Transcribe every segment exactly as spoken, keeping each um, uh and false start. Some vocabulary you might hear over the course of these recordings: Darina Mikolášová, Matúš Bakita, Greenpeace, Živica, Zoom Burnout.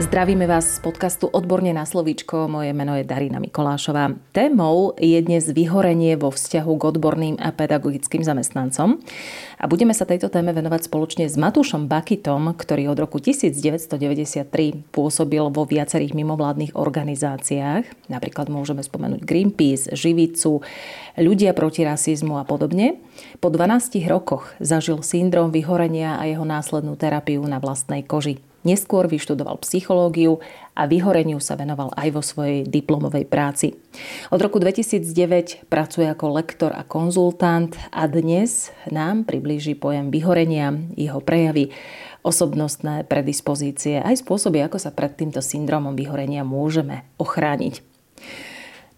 Zdravíme vás z podcastu Odborne na slovíčko. Moje meno je Darina Mikolášová. Témou je dnes vyhorenie vo vzťahu k odborným a pedagogickým zamestnancom. A budeme sa tejto téme venovať spoločne s Matúšom Bakitom, ktorý od roku devätnásťstodeväťdesiattri pôsobil vo viacerých mimovládnych organizáciách. Napríklad môžeme spomenúť Greenpeace, Živicu, ľudia proti rasizmu a podobne. Po dvanástich rokoch zažil syndrom vyhorenia a jeho následnú terapiu na vlastnej koži. Neskôr vyštudoval psychológiu a vyhoreniu sa venoval aj vo svojej diplomovej práci. Od roku dvetisícdeväť pracuje ako lektor a konzultant a dnes nám priblíži pojem vyhorenia, jeho prejavy, osobnostné predispozície aj spôsoby, ako sa pred týmto syndromom vyhorenia môžeme ochrániť.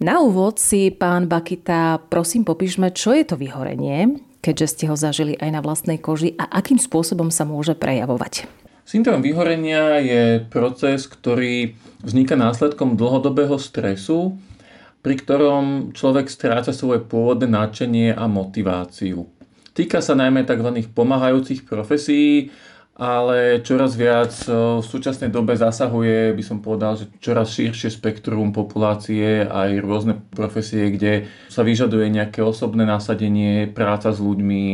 Na úvod si, pán Bakita, prosím popíšme, čo je to vyhorenie, keďže ste ho zažili aj na vlastnej koži a akým spôsobom sa môže prejavovať. Syndrom vyhorenia je proces, ktorý vzniká následkom dlhodobého stresu, pri ktorom človek stráca svoje pôvodné nadšenie a motiváciu. Týka sa najmä tzv. Pomáhajúcich profesí, ale čoraz viac v súčasnej dobe zasahuje, by som povedal, že čoraz širšie spektrum populácie aj rôzne profesie, kde sa vyžaduje nejaké osobné nasadenie, práca s ľuďmi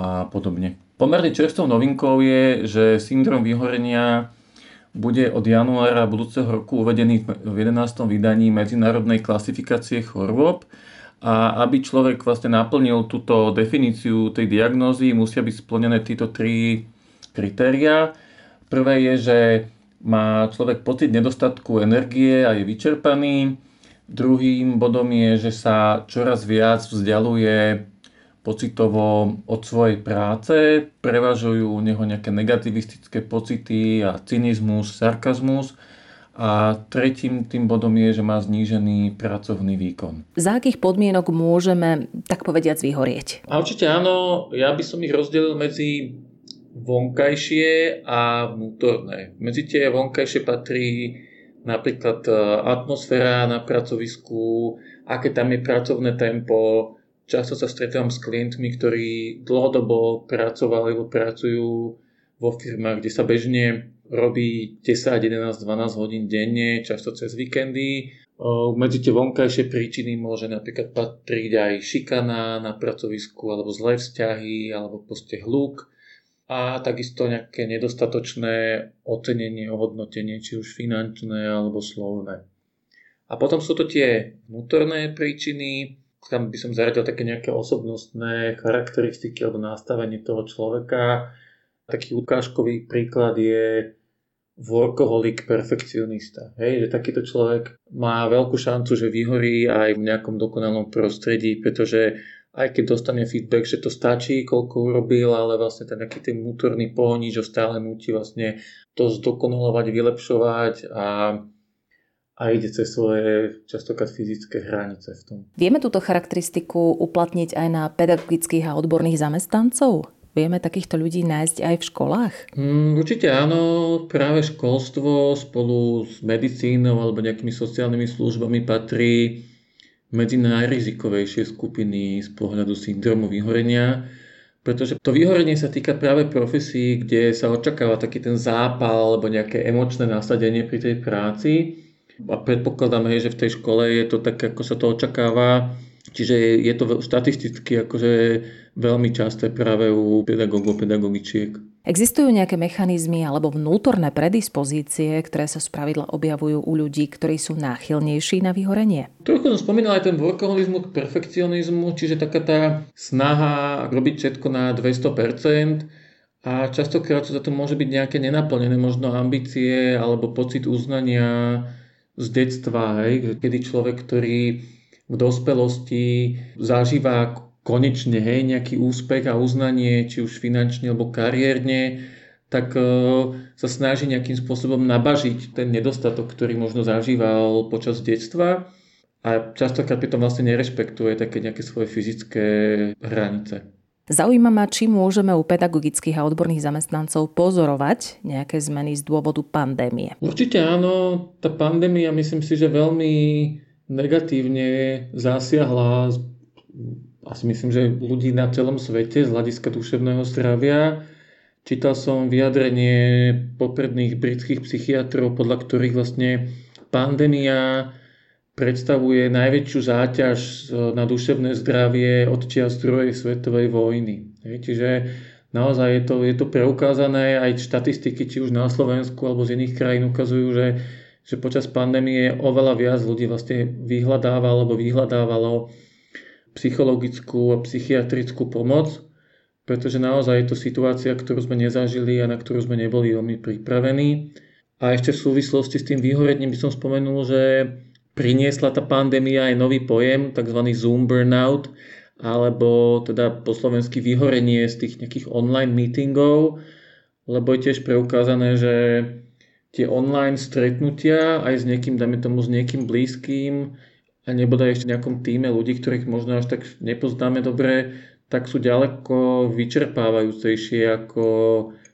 a podobne. Pomerne čerstvou novinkou je, že syndrom vyhorenia bude od januára budúceho roku uvedený v jedenástom vydaní medzinárodnej klasifikácie chorôb a aby človek vlastne naplnil túto definíciu tej diagnózy, musia byť splnené títo tri kritériá. Prvé je, že má človek pocit nedostatku energie a je vyčerpaný. Druhým bodom je, že sa čoraz viac vzdialuje pocitovo od svojej práce, prevažujú u neho nejaké negativistické pocity a cynizmus, sarkazmus a tretím tým bodom je, že má znížený pracovný výkon. Za akých podmienok môžeme, tak povediac, vyhorieť? A určite áno, ja by som ich rozdelil medzi vonkajšie a vnútorné. Medzi tie vonkajšie patrí napríklad atmosféra na pracovisku, aké tam je pracovné tempo. Často sa stretávam s klientmi, ktorí dlhodobo pracovali alebo pracujú vo firmách, kde sa bežne robí desať, jedenásť, dvanásť hodín denne, často cez víkendy. Medzi tie vonkajšie príčiny môže napríklad patriť aj šikana na pracovisku, alebo zlé vzťahy, alebo proste hluk a takisto nejaké nedostatočné ocenenie, ohodnotenie, či už finančné alebo slovné. A potom sú to tie vnútorné príčiny. Tam by som zaradil také nejaké osobnostné charakteristiky alebo nastavenie toho človeka. Taký ukážkový príklad je workoholik perfekcionista. Hej, že takýto človek má veľkú šancu, že vyhorí aj v nejakom dokonalom prostredí, pretože aj keď dostane feedback, že to stačí, koľko urobil, ale vlastne ten taký ten vnútorný pohonič ho stále núti vlastne to zdokonalovať, vylepšovať a a ide cez svoje častokrát fyzické hranice v tom. Vieme túto charakteristiku uplatniť aj na pedagogických a odborných zamestnancov? Vieme takýchto ľudí nájsť aj v školách? Mm, určite áno. Práve školstvo spolu s medicínou alebo nejakými sociálnymi službami patrí medzi najrizikovejšie skupiny z pohľadu syndromu vyhorenia. Pretože to vyhorenie sa týka práve profesí, kde sa očakáva taký ten zápal alebo nejaké emočné nasadenie pri tej práci. A predpokladám, hej, že v tej škole je to tak, ako sa to očakáva. Čiže je to štatisticky akože veľmi časté práve u pedagógov, pedagogičiek. Existujú nejaké mechanizmy alebo vnútorné predispozície, ktoré sa spravidla objavujú u ľudí, ktorí sú náchylnejší na vyhorenie? Trochu som spomínal aj ten workoholizmus, perfekcionizmu, čiže taká tá snaha robiť všetko na dvesto percent. A častokrát za to môže byť nejaké nenaplnené možno ambície alebo pocit uznania z detstva, hej, kedy človek, ktorý v dospelosti zažíva konečne hej, nejaký úspech a uznanie, či už finančne alebo kariérne, tak e, sa snaží nejakým spôsobom nabažiť ten nedostatok, ktorý možno zažíval počas detstva a častokrát pritom vlastne nerešpektuje také nejaké svoje fyzické hranice. Zaujíma ma, či môžeme u pedagogických a odborných zamestnancov pozorovať nejaké zmeny z dôvodu pandémie. Určite áno, tá pandémia myslím si, že veľmi negatívne zasiahla, asi myslím, že ľudí na celom svete z hľadiska duševného zdravia. Čítal som vyjadrenie popredných britských psychiatrov, podľa ktorých vlastne pandémia predstavuje najväčšiu záťaž na duševné zdravie od čias druhej svetovej vojny. Čiže naozaj je to, je to preukázané, aj štatistiky, či už na Slovensku alebo z iných krajín ukazujú, že, že počas pandémie oveľa viac ľudí vlastne vyhľadávalo alebo vyhľadávalo psychologickú a psychiatrickú pomoc. Pretože naozaj je to situácia, ktorú sme nezažili a na ktorú sme neboli veľmi pripravení. A ešte v súvislosti s tým vyhorením by som spomenul, že priniesla tá pandémia aj nový pojem, tzv. Zoom Burnout, alebo teda po slovensky vyhorenie z tých nejakých online meetingov, lebo je tiež preukázané, že tie online stretnutia aj s niekým, dáme tomu s niekým blízkym a nebodaj ešte v nejakom týme ľudí, ktorých možno až tak nepoznáme dobre, tak sú ďaleko vyčerpávajúcejšie ako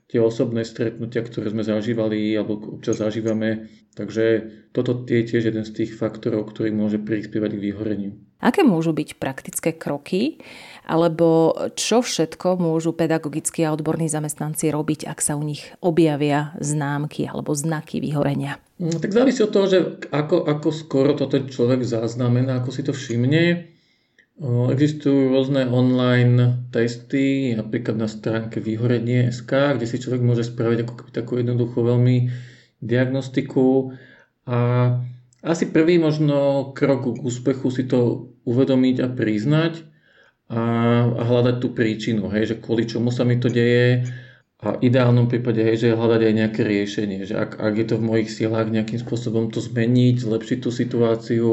tie osobné stretnutia, ktoré sme zažívali alebo občas zažívame. Takže toto je tiež jeden z tých faktorov, ktorý môže prispievať k vyhoreniu. Aké môžu byť praktické kroky, alebo čo všetko môžu pedagogickí a odborní zamestnanci robiť, ak sa u nich objavia známky alebo znaky vyhorenia? No, tak závisí od toho, že ako, ako skoro to ten človek zaznamená, ako si to všimne. Existujú rôzne online testy, napríklad na stránke výhorenie bodka es ká, kde si človek môže spraviť ako takú jednoduchú veľmi diagnostiku. A asi prvý možno krok k úspechu si to uvedomiť a priznať a, a hľadať tú príčinu, hej, že kvôli čomu sa mi to deje. A v ideálnom prípade, hej, že hľadať aj nejaké riešenie, že ak, ak je to v mojich silách nejakým spôsobom to zmeniť, zlepšiť tú situáciu.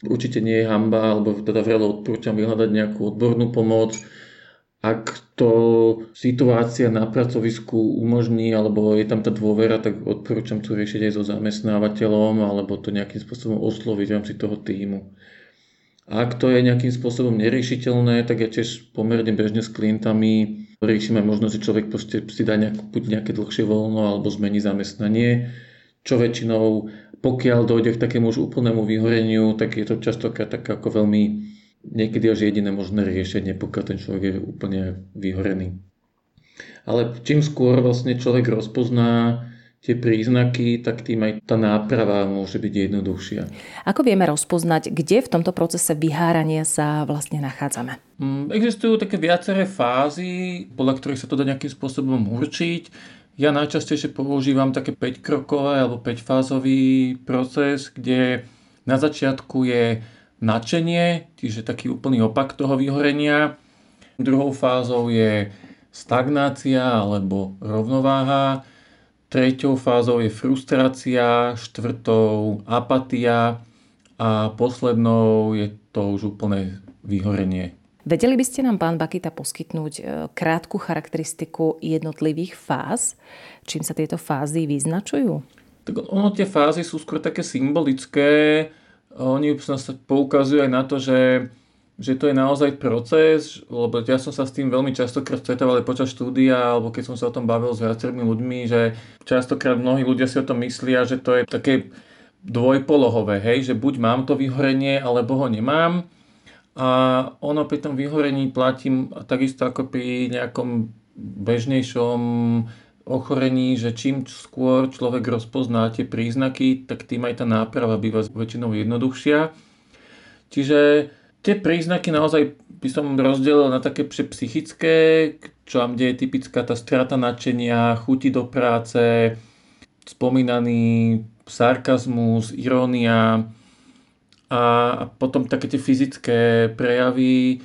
Určite nie je hanba, alebo teda veľa odporúčam vyhľadať nejakú odbornú pomoc. Ak to situácia na pracovisku umožní, alebo je tam tá dôvera, tak odporúčam to riešiť aj so zamestnávateľom, alebo to nejakým spôsobom osloviť v rámci toho tímu. A ak to je nejakým spôsobom neriešiteľné, tak ja tiež pomerne bežne s klientami riešim aj možnosť, že človek si dá nejakú, nejaké dlhšie voľno, alebo zmení zamestnanie, čo väčšinou pokiaľ dojde k takému už úplnému vyhoreniu, tak je to častokrát tak ako veľmi niekedy až jediné možné riešenie, pokiaľ ten človek je úplne vyhorený. Ale čím skôr vlastne človek rozpozná tie príznaky, tak tým aj tá náprava môže byť jednoduchšia. Ako vieme rozpoznať, kde v tomto procese vyhárania sa vlastne nachádzame? Existujú také viaceré fázy, podľa ktorých sa to dá nejakým spôsobom určiť. Ja najčastejšie používam také päťkrokové alebo päťfázový proces, kde na začiatku je nadšenie, čiže taký úplný opak toho vyhorenia. Druhou fázou je stagnácia alebo rovnováha. Treťou fázou je frustrácia, štvrtou apatia a poslednou je to už úplné vyhorenie. Vedeli by ste nám, pán Bakita, poskytnúť krátku charakteristiku jednotlivých fáz? Čím sa tieto fázy vyznačujú? Tak ono, tie fázy sú skôr také symbolické. Oni sa poukazujú aj na to, že, že to je naozaj proces, lebo ja som sa s tým veľmi častokrát stretával počas štúdia, alebo keď som sa o tom bavil s viacerými ľuďmi, že častokrát mnohí ľudia si o tom myslia, že to je také dvojpolohové, hej? Že buď mám to vyhorenie, alebo ho nemám. A ono pri tom vyhorení platí takisto ako pri nejakom bežnejšom ochorení, že čím skôr človek rozpozná tie príznaky, tak tým aj tá náprava býva väčšinou jednoduchšia. Čiže tie príznaky naozaj by som rozdelil na také psychické, čo tam, kde je typická tá strata nadšenia, chuti do práce, spomínaný sarkazmus, irónia. A potom také tie fyzické prejavy,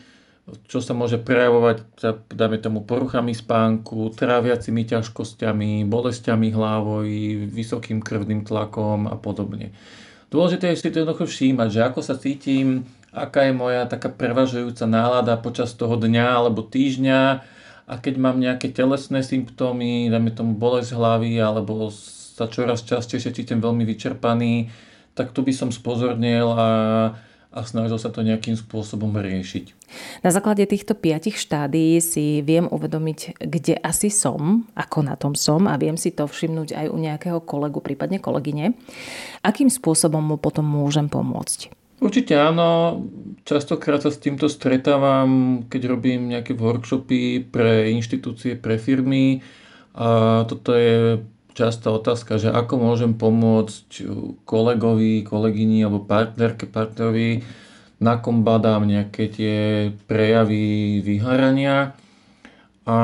čo sa môže prejavovať, dáme tomu poruchami spánku, tráviacimi ťažkosťami, bolestiami hlavy, vysokým krvným tlakom a podobne. Dôležité je si to jednoducho všímať, že ako sa cítim, aká je moja taká prevažujúca nálada počas toho dňa alebo týždňa a keď mám nejaké telesné symptómy, dáme tomu bolesť hlavy alebo sa čoraz častejšie cítim veľmi vyčerpaný, tak tu by som spozornil a, a snažil sa to nejakým spôsobom riešiť. Na základe týchto piatich štádií si viem uvedomiť, kde asi som, ako na tom som a viem si to všimnúť aj u nejakého kolegu, prípadne kolegyne. Akým spôsobom mu potom môžem pomôcť? Určite áno, častokrát sa s týmto stretávam, keď robím nejaké workshopy pre inštitúcie, pre firmy. A toto je častá otázka, že ako môžem pomôcť kolegovi, kolegyni alebo partnerke, partnerovi, na kom badám nejaké tie prejavy vyhorenia. A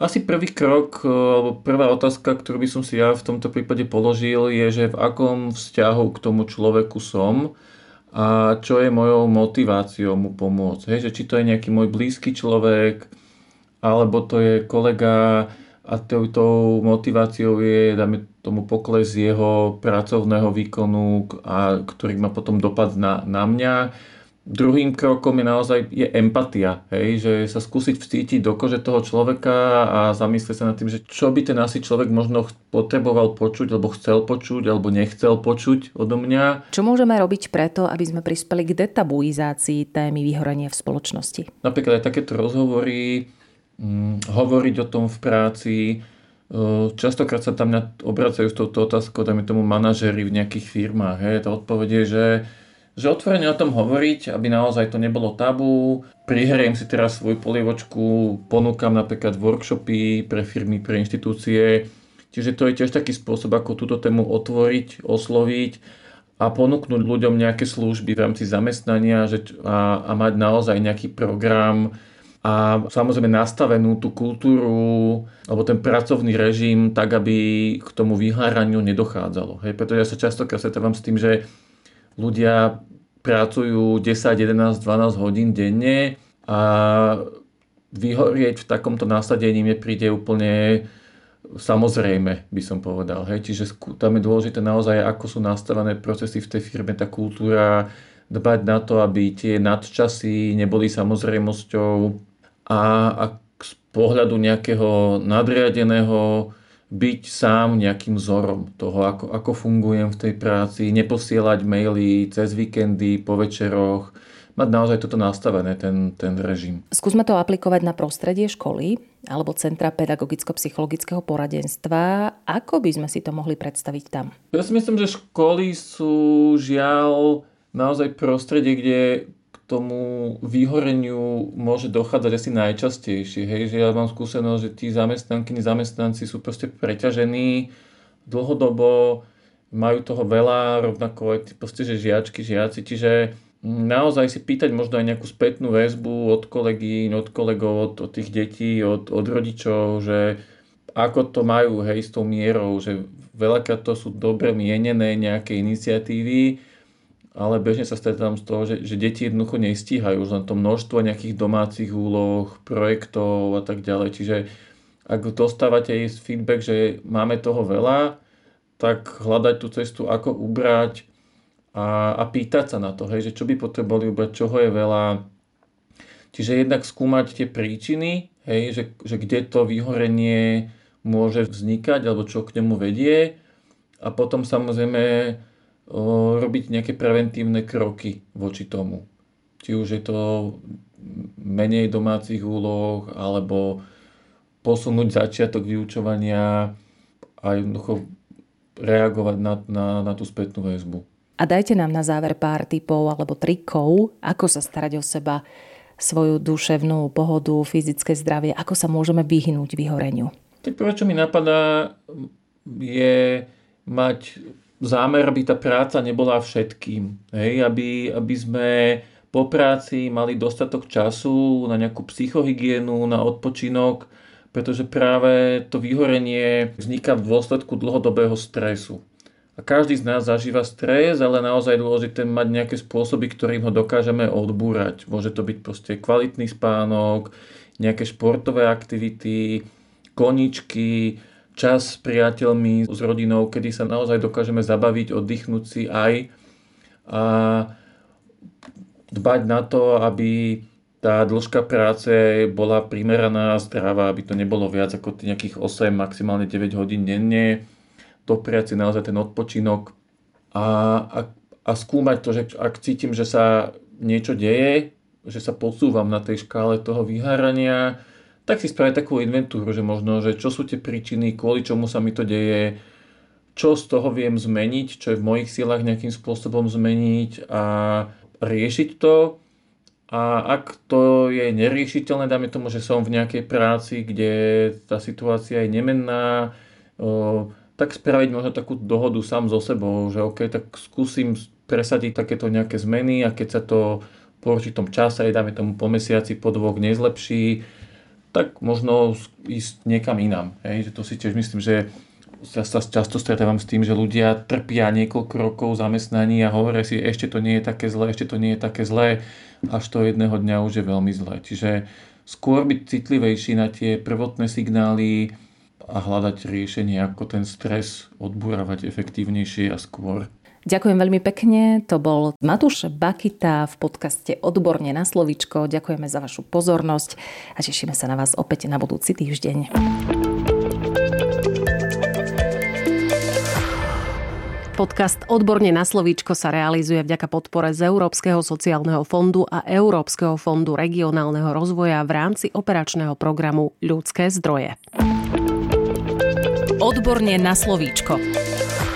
asi prvý krok, alebo prvá otázka, ktorú by som si ja v tomto prípade položil, je, že v akom vzťahu k tomu človeku som a čo je mojou motiváciou mu pomôcť. Hej, že či to je nejaký môj blízky človek, alebo to je kolega a tou motiváciou je, dáme tomu, pokles jeho pracovného výkonu, a ktorý má potom dopad na, na mňa. Druhým krokom je naozaj je empatia, hej? Že sa skúsiť vcítiť do kože toho človeka a zamyslieť sa nad tým, že čo by ten asi človek možno potreboval počuť, alebo chcel počuť, alebo nechcel počuť odo mňa. Čo môžeme robiť preto, aby sme prispeli k detabuizácii témy vyhorenia v spoločnosti? Napríklad aj takéto rozhovory, hm, hovoriť o tom v práci. Častokrát sa tam obracajú s touto otázkou, dajme tomu, manažéri v nejakých firmách. Hej? Tá odpoveď je, že že otvorene o tom hovoriť, aby naozaj to nebolo tabu. Prihrejem si teraz svoju polievočku, ponúkam napríklad workshopy pre firmy, pre inštitúcie. Čiže to je tiež taký spôsob, ako túto tému otvoriť, osloviť a ponúknuť ľuďom nejaké služby v rámci zamestnania že, a, a mať naozaj nejaký program a samozrejme nastavenú tú kultúru alebo ten pracovný režim tak, aby k tomu vyháraniu nedochádzalo. Hej, pretože ja sa častokrát stretávam s tým, že ľudia pracujú desať, jedenásť, dvanásť hodín denne a vyhorieť v takomto nasadení mi príde úplne samozrejme, by som povedal. Hej. Čiže tam je dôležité naozaj, ako sú nastavené procesy v tej firme, tá kultúra, dbať na to, aby tie nadčasy neboli samozrejmosťou a, a z pohľadu nejakého nadriadeného byť sám nejakým vzorom toho, ako, ako fungujem v tej práci, neposielať maily cez víkendy, po večeroch, mať naozaj toto nastavené, ten, ten režim. Skúsme to aplikovať na prostredie školy alebo Centra pedagogicko-psychologického poradenstva. Ako by sme si to mohli predstaviť tam? Ja si myslím, že školy sú žiaľ naozaj prostredie, kde k tomu výhoreniu môže dochádzať asi najčastejšie. Hej, že ja mám skúsenosť, že tí zamestnankyni, zamestnanci sú proste preťažení dlhodobo, majú toho veľa, rovnako aj tí proste, že žiačky, žiaci. Čiže naozaj si pýtať možno aj nejakú spätnú väzbu od kolegy, od kolegov, od, od tých detí, od, od rodičov, že ako to majú, hej, s tou mierou, že veľakrát to sú dobre mienené nejaké iniciatívy, ale bežne sa stretávam z toho, že, že deti jednoducho nestíhajú, už len to množstvo nejakých domácich úloh, projektov a tak ďalej. Čiže ak dostávate feedback, že máme toho veľa, tak hľadať tú cestu, ako ubrať a, a pýtať sa na to, hej, že čo by potrebovali ubrať, čoho je veľa. Čiže jednak skúmať tie príčiny, hej, že, že kde to vyhorenie môže vznikať alebo čo k nemu vedie a potom samozrejme robiť nejaké preventívne kroky voči tomu. Či už je to menej domácich úloh, alebo posunúť začiatok vyučovania a jednoducho reagovať na, na, na tú spätnú väzbu. A dajte nám na záver pár tipov alebo trikov, ako sa starať o seba, svoju duševnú pohodu, fyzické zdravie, ako sa môžeme vyhnúť vyhoreniu. Tak prvé, čo mi napadá, je mať zámer, aby tá práca nebola všetkým. Hej? Aby, aby sme po práci mali dostatok času na nejakú psychohygienu, na odpočinok, pretože práve to vyhorenie vzniká v dôsledku dlhodobého stresu. A každý z nás zažíva stres, ale naozaj je dôležité mať nejaké spôsoby, ktorým ho dokážeme odbúrať. Môže to byť proste kvalitný spánok, nejaké športové aktivity, koníčky, čas s priateľmi, s rodinou, kedy sa naozaj dokážeme zabaviť, oddychnúť si aj a dbať na to, aby tá dĺžka práce bola primeraná, zdravá, aby to nebolo viac ako nejakých osem, maximálne deväť hodín denne, dopriať si naozaj ten odpočinok a, a, a skúmať to, že ak cítim, že sa niečo deje, že sa posúvam na tej škále toho vyhárania, tak si spraviť takú inventúru, že možno, že čo sú tie príčiny, kvôli čomu sa mi to deje, čo z toho viem zmeniť, čo je v mojich silách nejakým spôsobom zmeniť a riešiť to. A ak to je neriešiteľné, dáme tomu, že som v nejakej práci, kde tá situácia je nemenná, o, tak spraviť možno takú dohodu sám so sebou, že OK, tak skúsim presadiť takéto nejaké zmeny a keď sa to po určitom čase, dáme tomu po mesiaci, po dvoch nezlepší, tak možno ísť niekam inám. Hej? Že to si tiež myslím, že ja sa často stretávam s tým, že ľudia trpia niekoľko rokov zamestnaní a hovoria si, ešte to nie je také zlé, ešte to nie je také zlé, až to jedného dňa už je veľmi zlé. Čiže skôr byť citlivejší na tie prvotné signály a hľadať riešenie, ako ten stres odburávať efektívnejšie a skôr. Ďakujem veľmi pekne. To bol Matúš Bakita v podcaste Odborne na slovíčko. Ďakujeme za vašu pozornosť a tešíme sa na vás opäť na budúci týždeň. Podcast Odborne na slovíčko sa realizuje vďaka podpore z Európskeho sociálneho fondu a Európskeho fondu regionálneho rozvoja v rámci operačného programu Ľudské zdroje. Odborne na slovíčko.